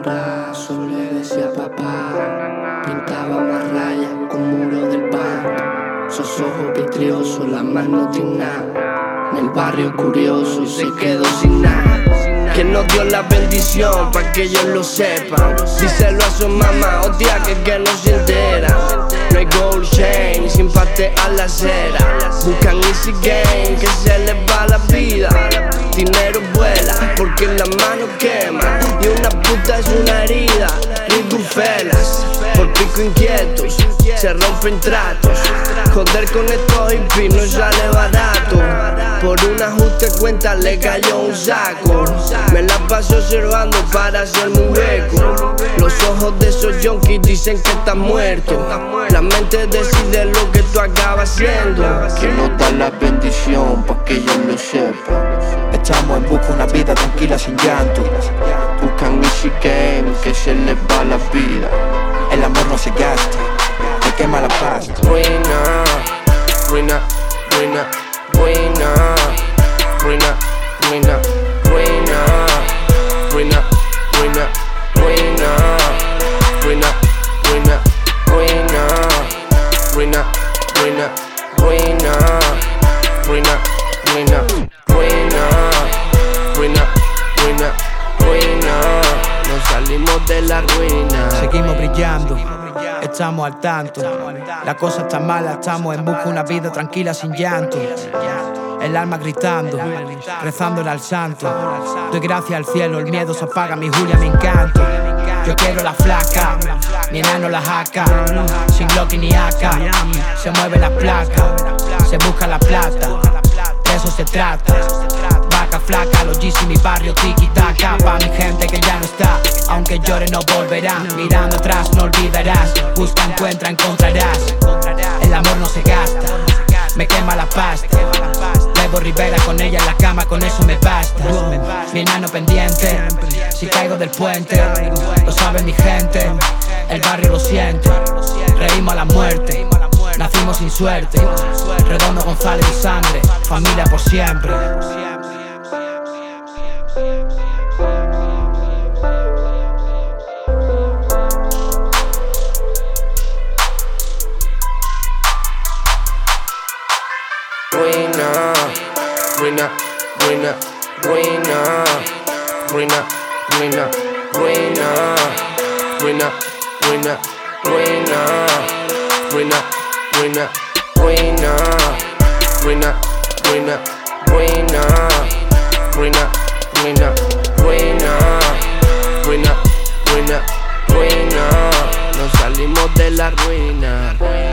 un brazo le decía papá. Pintábamos a rayas con muro del pan. Sus ojos vitriosos, las manos de nada. En el barrio curioso y se quedó sin nada. Que nos dio la bendición pa' que ellos lo sepan. Díselo a su mamá, odia que no se entera. No hay gold chain, sin parte a la acera. Buscan easy game, que se les va la vida. Dinero vuela, porque la mano quema. Y una puta es una herida, ridufelas. Por pico inquietos, se rompen tratos. Joder con estos hippies no sale barato. Por una ajuste cuenta le cayó un saco. Me la paso observando para hacerme un hueco. Los ojos de esos yonkis dicen que estás muerto. La mente decide lo que tú acabas haciendo. Que nos da la bendición pa' que ellos lo sepan. Estamos en busca de una vida tranquila sin llanto. Buscan easy game, que se les va la vida. El amor no se gasta, se quema la pasta. Ruina, ruina, ruina, ruina, ruina, ruina, ruina, ruina, ruina, ruina, ruina, ruina. Ruina, ruina, ruina, ruina, ruina, ruina, ruina, ruina, ruina, ruina. Nos salimos de la ruina. Seguimos brillando, estamos al tanto. La cosa está mala, estamos en busca de una vida tranquila sin llanto. El alma gritando, rezándole al santo. Doy gracias al cielo, el miedo se apaga, mi Julia me encanto. Yo quiero la flaca, mi enano la jaca. Sin Glock ni AK, se mueve la placa. Se busca la plata, de eso se trata. Vaca flaca, los G's y mi barrio tiki taka. Pa' mi gente que ya no está, aunque llore no volverán. Mirando atrás no olvidarás, busca, encuentra, encontrarás. El amor no se gasta, me quema la pasta. Rivera con ella en la cama, con eso me basta. Mi enano pendiente, si caigo del puente, lo sabe mi gente, el barrio lo siente. Reímos a la muerte, nacimos sin suerte. Redondo González y sangre, familia por siempre. Ruina, ruina, ruina, ruina, ruina, ruina, ruina, ruina, ruina, ruina, ruina, ruina, ruina, ruina, ruina, ruina, ruina, ruina, ruina, ruina, ruina. Nos salimos de la ruina.